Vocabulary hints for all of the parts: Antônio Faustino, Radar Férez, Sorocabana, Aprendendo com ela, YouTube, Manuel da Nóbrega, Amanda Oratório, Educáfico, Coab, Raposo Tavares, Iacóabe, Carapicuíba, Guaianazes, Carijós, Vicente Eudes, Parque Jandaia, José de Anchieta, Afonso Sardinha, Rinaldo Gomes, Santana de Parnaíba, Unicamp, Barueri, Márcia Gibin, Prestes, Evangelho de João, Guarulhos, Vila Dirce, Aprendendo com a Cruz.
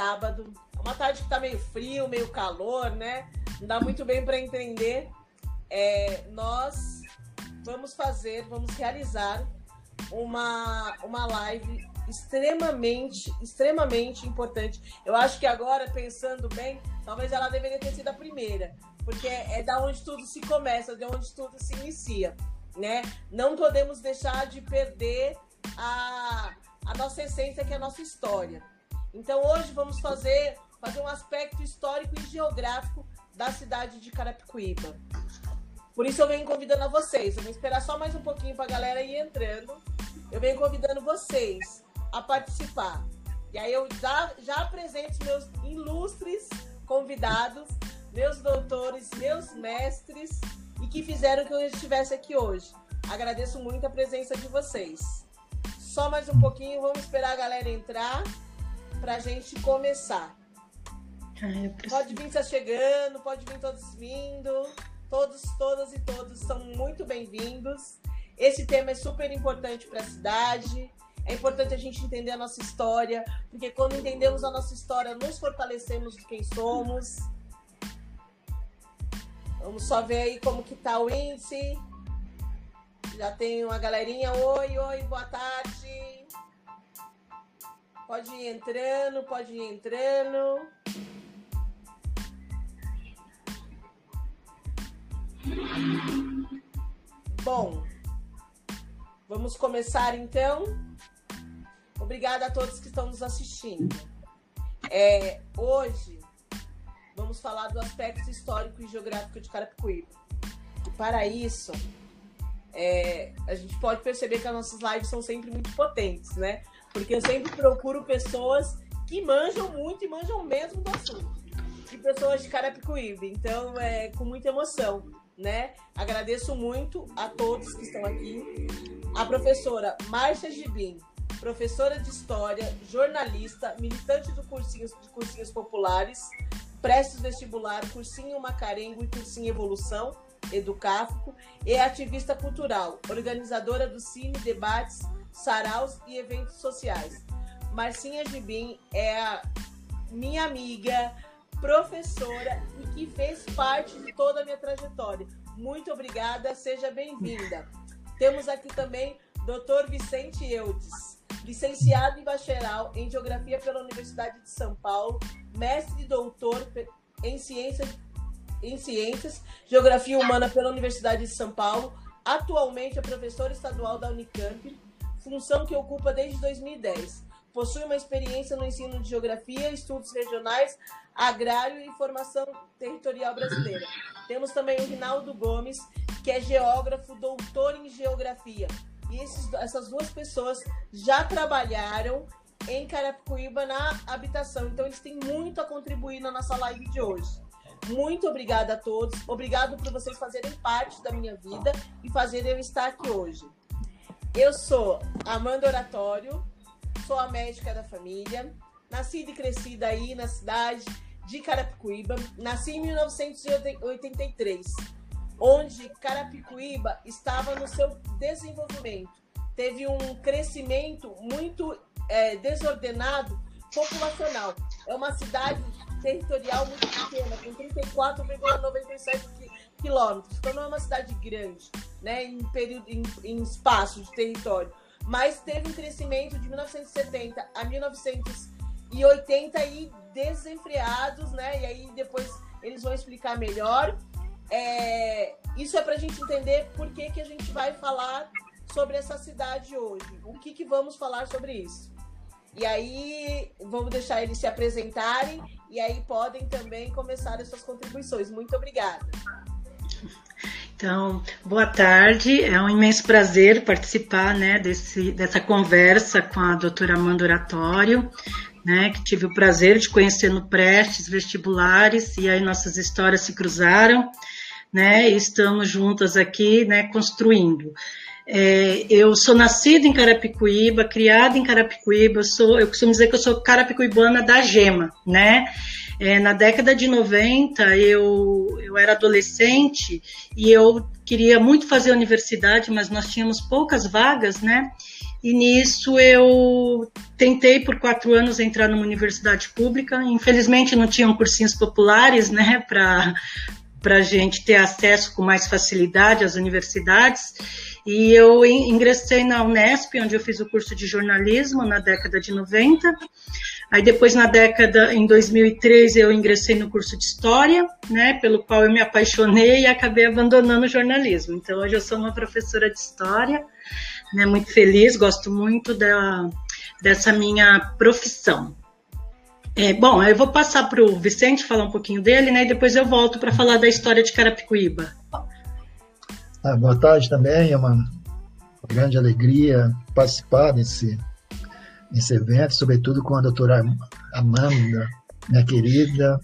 sábado. É uma tarde que tá meio frio, meio calor, né? Não dá muito bem para entender. Nós vamos realizar uma live extremamente importante. Eu acho que agora, pensando bem, talvez ela deveria ter sido a primeira, porque é da onde tudo se começa, de onde tudo se inicia, né? Não podemos deixar de perder a nossa essência, que é a nossa história. Então hoje vamos fazer um aspecto histórico e geográfico da cidade de Carapicuíba. Por isso eu venho convidando a vocês, eu vou esperar só mais um pouquinho para a galera ir entrando, eu venho convidando vocês a participar. E aí eu já apresento os meus ilustres convidados, meus doutores, meus mestres, e que fizeram que eu estivesse aqui hoje. Agradeço muito a presença de vocês. Só mais um pouquinho, vamos esperar a galera entrar para a gente começar. Pode vir, está chegando, pode vir todos vindo. Todos, todas e todos são muito bem-vindos. Esse tema é super importante para a cidade. É importante a gente entender a nossa história, porque quando entendemos a nossa história, nos fortalecemos de quem somos. Vamos só ver aí como que tá o índice. Já tem uma galerinha. Oi, boa tarde. Pode ir entrando, Bom, vamos começar então. Obrigada a todos que estão nos assistindo. Hoje vamos falar do aspecto histórico e geográfico de Carapicuíba. E para isso, a gente pode perceber que as nossas lives são sempre muito potentes, né? Porque eu sempre procuro pessoas que manjam muito e manjam mesmo do assunto. De pessoas de Carapicuíba. Então, é com muita emoção, né? Agradeço muito a todos que estão aqui. A professora Márcia Gibin, professora de História, jornalista, militante de cursinhos populares, Prestes Vestibular, Cursinho Macarengo e Cursinho Evolução, Educáfico, e ativista cultural, organizadora do Cine, debates, saraus e eventos sociais. Marcinha Gibin é a minha amiga, professora e que fez parte de toda a minha trajetória. Muito obrigada, seja bem-vinda. Temos aqui também Dr. Vicente Eudes, licenciado em bacharel em Geografia pela Universidade de São Paulo, mestre e doutor em Ciências, Geografia Humana pela Universidade de São Paulo, atualmente é professor estadual da Unicamp, função que ocupa desde 2010. Possui uma experiência no ensino de Geografia, estudos regionais, agrário e formação territorial brasileira. Temos também o Rinaldo Gomes, que é geógrafo, doutor em Geografia. E essas duas pessoas já trabalharam em Carapicuíba na habitação. Então, eles têm muito a contribuir na nossa live de hoje. Muito obrigada a todos. Obrigado por vocês fazerem parte da minha vida e fazerem eu estar aqui hoje. Eu sou Amanda Oratório, sou a médica da família, nascida e crescida aí na cidade de Carapicuíba. Nasci em 1983, onde Carapicuíba estava no seu desenvolvimento. Teve um crescimento muito desordenado, populacional. É uma cidade territorial muito pequena, com 34,97 quilômetros. Então não é uma cidade grande, né, em espaço de território. Mas teve um crescimento de 1970 a 1980 e desenfreados, né? E aí depois eles vão explicar melhor. Isso é para a gente entender por que a gente vai falar sobre essa cidade hoje. O que vamos falar sobre isso? E aí vamos deixar eles se apresentarem e aí podem também começar as suas contribuições. Muito obrigada. Então, boa tarde, é um imenso prazer participar, né, dessa conversa com a doutora Amanda Oratório, né, que tive o prazer de conhecer no Prestes Vestibulares, e aí nossas histórias se cruzaram, né, e estamos juntas aqui, né, construindo. Eu sou nascida em Carapicuíba, criada em Carapicuíba, eu costumo dizer que eu sou carapicuibana da gema, né? Na década de 90, eu era adolescente e eu queria muito fazer a universidade, mas nós tínhamos poucas vagas, né? E nisso eu tentei por 4 anos entrar numa universidade pública. Infelizmente não tinham cursinhos populares, né, para a gente ter acesso com mais facilidade às universidades. E eu ingressei na Unesp, onde eu fiz o curso de jornalismo na década de 90. Aí depois, em 2003, eu ingressei no curso de História, né, pelo qual eu me apaixonei e acabei abandonando o jornalismo. Então, hoje eu sou uma professora de História, né, muito feliz, gosto muito dessa minha profissão. Bom, eu vou passar para o Vicente falar um pouquinho dele, né, e depois eu volto para falar da história de Carapicuíba. Boa tarde também, é uma grande alegria participar desse evento, sobretudo com a doutora Amanda, minha querida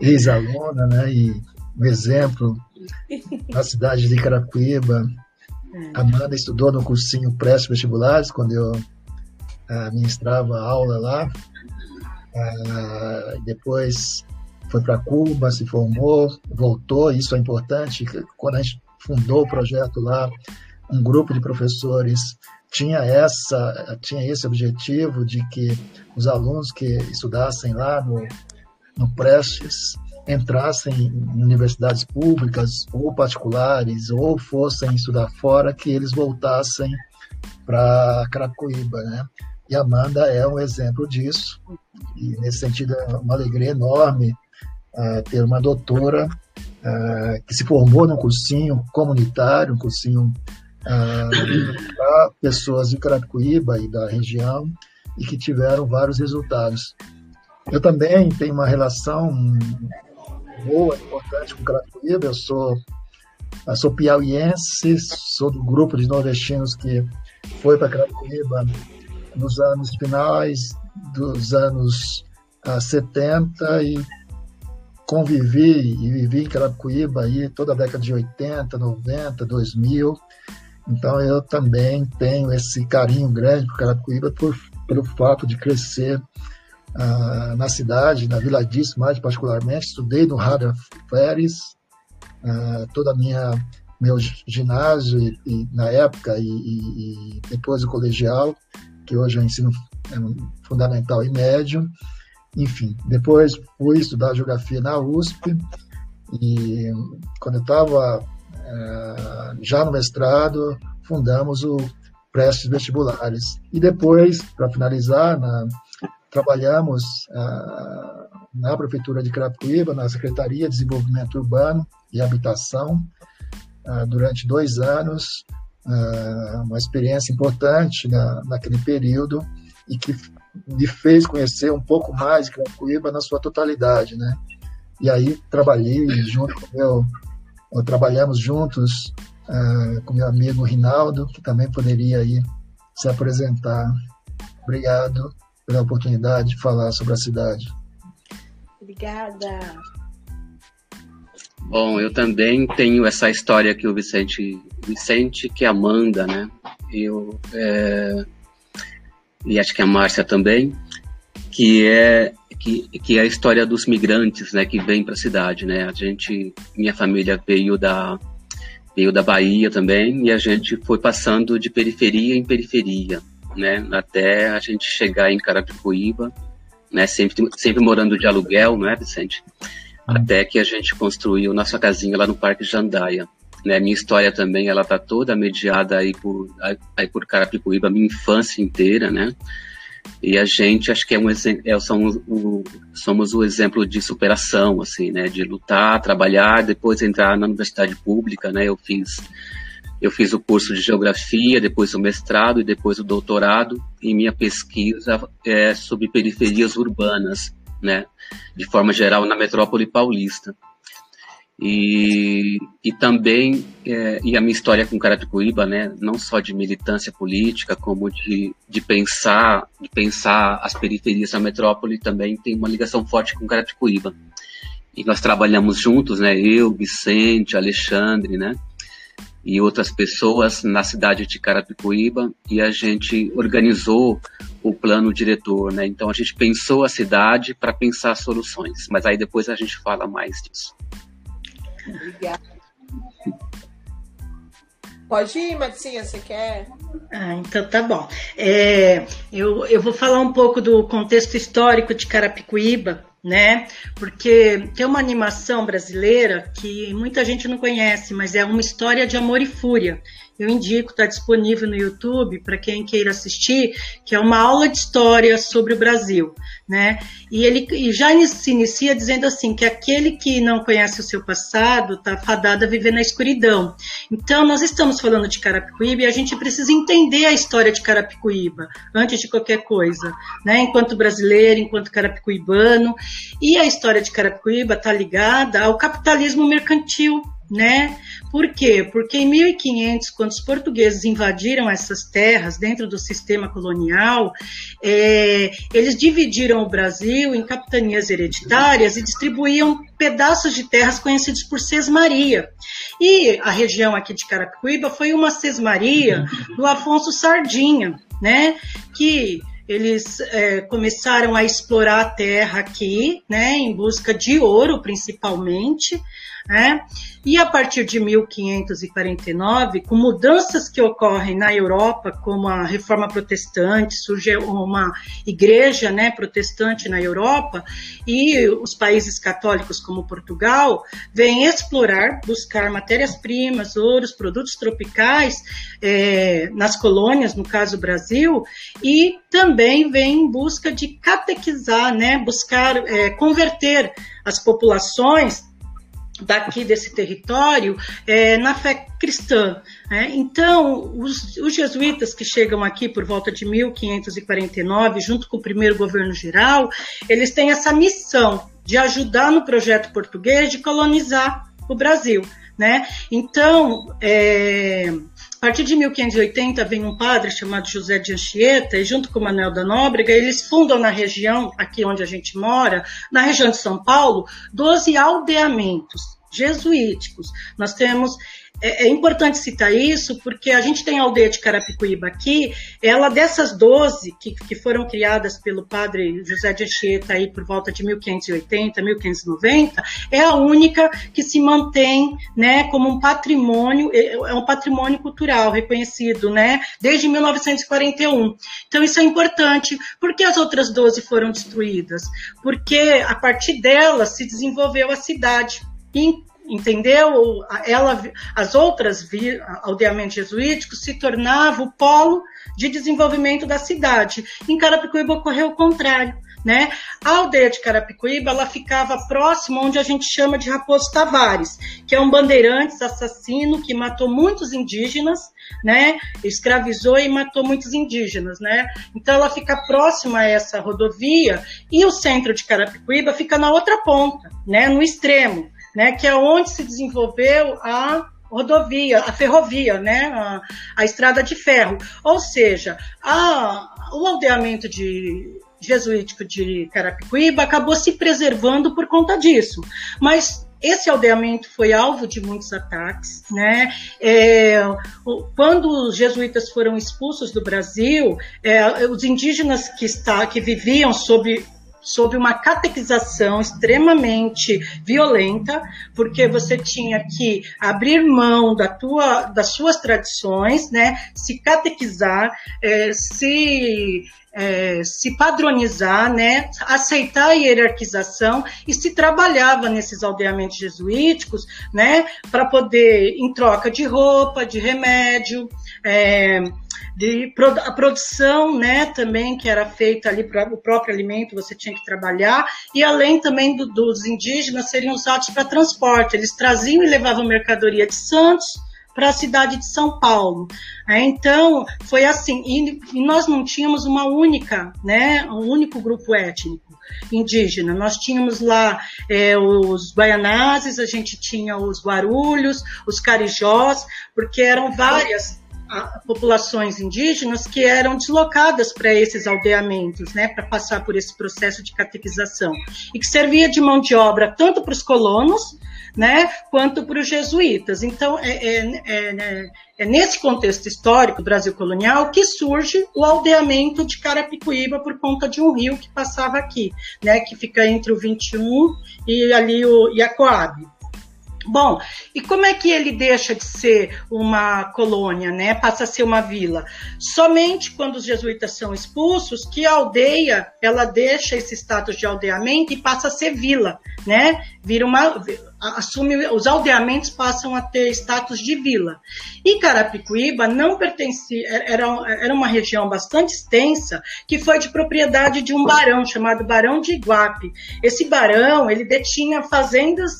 ex-aluna, né, e um exemplo na cidade de Carapicuíba. Amanda estudou no cursinho pré-vestibulares, quando eu ministrava aula lá. Depois foi para Cuba, se formou, voltou. Isso é importante. Quando a gente fundou o projeto lá, um grupo de professores tinha esse objetivo de que os alunos que estudassem lá no Prestes entrassem em universidades públicas ou particulares, ou fossem estudar fora, que eles voltassem para Carapicuíba, né? E a Amanda é um exemplo disso. E, nesse sentido, é uma alegria enorme ter uma doutora que se formou num cursinho comunitário, um cursinho para pessoas de Carapicuíba e da região, e que tiveram vários resultados. Eu também tenho uma relação boa, importante com Carapicuíba. Eu sou piauiense, sou do grupo de nordestinos que foi para Carapicuíba nos anos finais dos anos 70 e convivi e vivi em Carapicuíba aí toda a década de 80, 90, 2000. Então eu também tenho esse carinho grande por Carapicuíba pelo fato de crescer na cidade, na Vila Dirce mais particularmente. Estudei no Radar Férez, toda a meu ginásio e na época e depois o colegial, que hoje é ensino fundamental e médio. Enfim, depois fui estudar geografia na USP, e quando eu estava já no mestrado, fundamos o Prestes Vestibulares. E depois, para finalizar, trabalhamos na Prefeitura de Carapicuíba, na Secretaria de Desenvolvimento Urbano e Habitação, durante 2 anos, uma experiência importante naquele período, e que me fez conhecer um pouco mais de Carapicuíba na sua totalidade, né? E aí trabalhamos juntos com meu amigo Rinaldo, que também poderia aí se apresentar. Obrigado pela oportunidade de falar sobre a cidade. Obrigada. Bom, eu também tenho essa história que o Vicente que a Amanda, né? E acho que a Márcia também, que é a história dos migrantes, né, que vêm para a cidade, né? Minha família veio da Bahia também, e a gente foi passando de periferia em periferia, né, até a gente chegar em Carapicuíba, né, sempre morando de aluguel, não é, Vicente? Até que a gente construiu nossa casinha lá no Parque Jandaia, né? Minha história também, ela tá toda mediada aí por Carapicuíba, minha infância inteira, né? E a gente, acho que somos o exemplo de superação, assim, né? De lutar, trabalhar, depois entrar na universidade pública, né? Eu fiz o curso de geografia, depois o mestrado e depois o doutorado, e minha pesquisa é sobre periferias urbanas, né, de forma geral na metrópole paulista, e também a minha história com Carapicuíba, né, não só de militância política como de pensar as periferias da metrópole, também tem uma ligação forte com Carapicuíba, e nós trabalhamos juntos, né, eu, Vicente, Alexandre, né, e outras pessoas na cidade de Carapicuíba, e a gente organizou o plano diretor, né? Então a gente pensou a cidade para pensar soluções, mas aí depois a gente fala mais disso. Obrigada. Pode ir, Marcinha, você quer? Ah, então tá bom. Eu vou falar um pouco do contexto histórico de Carapicuíba, né? Porque tem uma animação brasileira que muita gente não conhece, mas é uma história de amor e fúria. Eu indico, está disponível no YouTube para quem queira assistir, que é uma aula de história sobre o Brasil, né? E ele já se inicia dizendo assim, que aquele que não conhece o seu passado está fadado a viver na escuridão. Então, nós estamos falando de Carapicuíba e a gente precisa entender a história de Carapicuíba, antes de qualquer coisa, né? Enquanto brasileiro, enquanto carapicuibano. E a história de Carapicuíba está ligada ao capitalismo mercantil, né? Por quê? Porque em 1500, quando os portugueses invadiram essas terras dentro do sistema colonial, eles dividiram o Brasil em capitanias hereditárias e distribuíam pedaços de terras conhecidos por sesmaria. E a região aqui de Carapicuíba foi uma sesmaria do Afonso Sardinha, né? Que eles começaram a explorar a terra aqui, né, em busca de ouro, principalmente, né? E a partir de 1549, com mudanças que ocorrem na Europa, como a Reforma Protestante, surge uma igreja, né, protestante na Europa, e os países católicos, como Portugal, vêm explorar, buscar matérias-primas, ouros, produtos tropicais nas colônias, no caso Brasil, e também vem em busca de catequizar, né, buscar converter as populações daqui desse território na fé cristã. Então, os jesuítas que chegam aqui por volta de 1549, junto com o primeiro governo geral, eles têm essa missão de ajudar no projeto português de colonizar o Brasil, né? Então, a partir de 1580 vem um padre chamado José de Anchieta e junto com Manuel da Nóbrega, eles fundam na região, aqui onde a gente mora, na região de São Paulo, 12 aldeamentos jesuíticos. Nós temos... É importante citar isso porque a gente tem a aldeia de Carapicuíba aqui, ela dessas 12 que foram criadas pelo padre José de Anchieta aí por volta de 1580, 1590, é a única que se mantém, né, como um patrimônio, é um patrimônio cultural reconhecido, né, desde 1941. Então isso é importante. Por que as outras 12 foram destruídas? Porque a partir delas se desenvolveu a cidade, entendeu? As outras aldeamentos jesuíticos se tornavam o polo de desenvolvimento da cidade. Em Carapicuíba ocorreu o contrário, né? A aldeia de Carapicuíba ela ficava próxima onde a gente chama de Raposo Tavares, que é um bandeirantes assassino que matou muitos indígenas, né? Escravizou e matou muitos indígenas, né? Então ela fica próxima a essa rodovia e o centro de Carapicuíba fica na outra ponta, né? No extremo. Né, que é onde se desenvolveu a rodovia, a ferrovia, né, a estrada de ferro. Ou seja, o aldeamento jesuítico de Carapicuíba acabou se preservando por conta disso. Mas esse aldeamento foi alvo de muitos ataques, né? Quando os jesuítas foram expulsos do Brasil, os indígenas que viviam sob uma catequização extremamente violenta, porque você tinha que abrir mão das suas tradições, né, se catequizar, se padronizar, né, aceitar a hierarquização e se trabalhava nesses aldeamentos jesuíticos, né, para poder, em troca de roupa, de remédio, a produção, né, também que era feita ali para o próprio alimento, você tinha que trabalhar, e além também dos indígenas seriam usados para transporte, eles traziam e levavam mercadoria de Santos para a cidade de São Paulo. Então, foi assim, e nós não tínhamos um único grupo étnico indígena, nós tínhamos lá os Guaianazes, a gente tinha os Guarulhos, os Carijós, porque eram várias populações indígenas que eram deslocadas para esses aldeamentos, né, para passar por esse processo de catequização, e que servia de mão de obra tanto para os colonos, né, quanto para os jesuítas. Então, é nesse contexto histórico do Brasil colonial que surge o aldeamento de Carapicuíba por conta de um rio que passava aqui, né, que fica entre o 21 e ali o Iacóabe. Bom, e como é que ele deixa de ser uma colônia, né? Passa a ser uma vila? Somente quando os jesuítas são expulsos, que a aldeia, ela deixa esse status de aldeamento e passa a ser vila, né? Vira uma... assume, os aldeamentos passam a ter status de vila. E Carapicuíba não pertencia, era uma região bastante extensa, que foi de propriedade de um barão, chamado Barão de Iguape. Esse barão, ele detinha fazendas...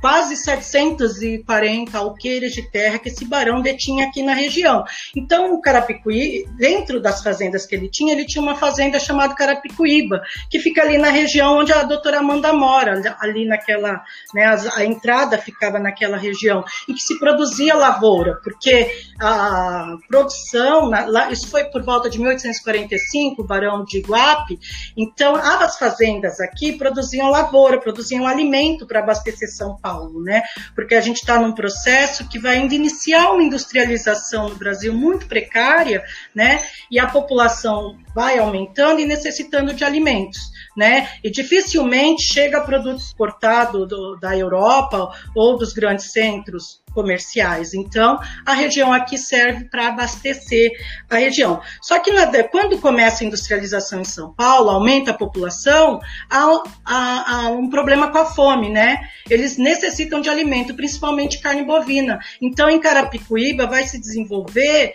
quase 740 alqueires de terra que esse barão detinha aqui na região. Então, o Carapicuí, dentro das fazendas que ele tinha uma fazenda chamada Carapicuíba, que fica ali na região onde a doutora Amanda mora, ali naquela, né, a entrada ficava naquela região, em que se produzia lavoura, porque a produção, isso foi por volta de 1845, o Barão de Iguape, então as fazendas aqui produziam lavoura, produziam alimento para abastecer São Paulo. Né? Porque a gente está num processo que vai ainda iniciar uma industrialização no Brasil muito precária, né? E a população vai aumentando e necessitando de alimentos, né? E dificilmente chega produto exportado da Europa ou dos grandes centros comerciais. Então, a região aqui serve para abastecer a região. Só que quando começa a industrialização em São Paulo, aumenta a população, há um problema com a fome, né? Eles necessitam de alimento, principalmente carne bovina. Então, em Carapicuíba vai se desenvolver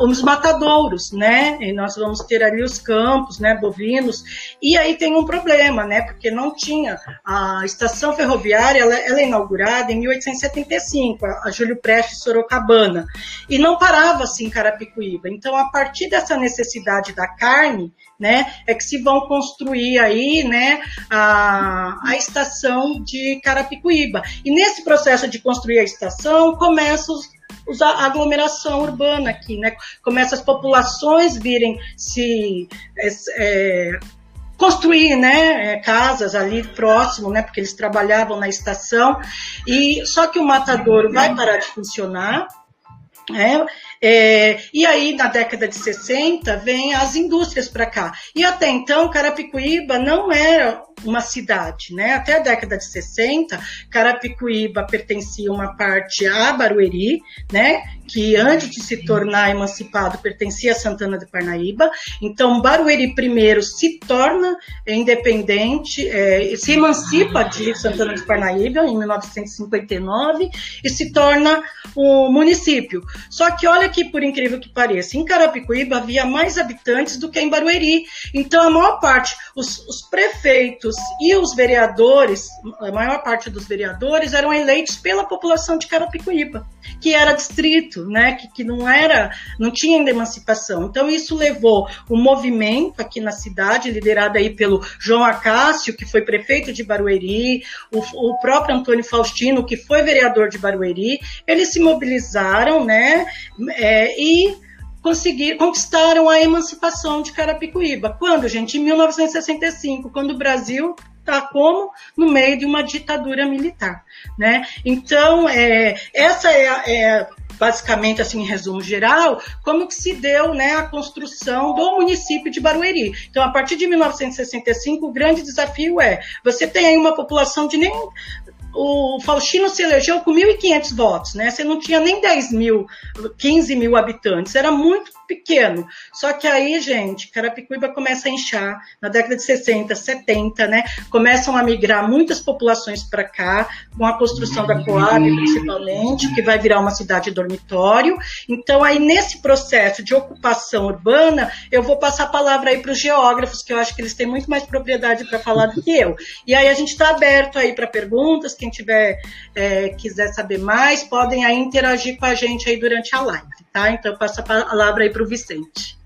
os matadouros, né? E nós vamos ter ali os campos, né, bovinos. E aí tem um problema, né? Porque não tinha a estação ferroviária, ela é inaugurada em 1875. A Júlio Prestes Sorocabana, e não parava assim em Carapicuíba. Então, a partir dessa necessidade da carne, né, é que se vão construir aí, né, a estação de Carapicuíba. E nesse processo de construir a estação, começam a aglomeração urbana aqui, né? Começa as populações virem se... construir, né, casas ali próximo, né, porque eles trabalhavam na estação, e só que o matadouro vai parar de funcionar, né, e aí na década de 60 vem as indústrias para cá, e até então Carapicuíba não era uma cidade, né, até a década de 60, Carapicuíba pertencia uma parte a Barueri, né, que antes de se tornar emancipado pertencia a Santana de Parnaíba. Então Barueri primeiro se torna independente, se emancipa de Santana de Parnaíba em 1959 e se torna um município. Só que olha que, por incrível que pareça, em Carapicuíba havia mais habitantes do que em Barueri. Então a maior parte, os prefeitos e os vereadores, a maior parte dos vereadores eram eleitos pela população de Carapicuíba, que era distrito, né, que não tinha ainda emancipação. Então isso levou o movimento aqui na cidade, liderado aí pelo João Acácio, que foi prefeito de Barueri, o próprio Antônio Faustino, que foi vereador de Barueri. Eles se mobilizaram, né, e conquistaram a emancipação de Carapicuíba. Quando, gente? Em 1965, quando o Brasil está como no meio de uma ditadura militar, né? Então essa é basicamente, assim, em resumo geral, como que se deu, né, a construção do município de Barueri. Então, a partir de 1965, o grande desafio é, você tem aí uma população de nem... O Faustino se elegeu com 1.500 votos, né? Você não tinha nem 10 mil, 15 mil habitantes, era muito pequeno. Só que aí, gente, Carapicuíba começa a inchar na década de 60, 70, né? Começam a migrar muitas populações para cá, com a construção da Coab, principalmente, que vai virar uma cidade dormitório. Então, aí, nesse processo de ocupação urbana, eu vou passar a palavra aí para os geógrafos, que eu acho que eles têm muito mais propriedade para falar do que eu. E aí, a gente está aberto aí para perguntas. Quem quiser saber mais, podem aí interagir com a gente aí durante a live, tá? Então, eu passo a palavra aí para o Vicente.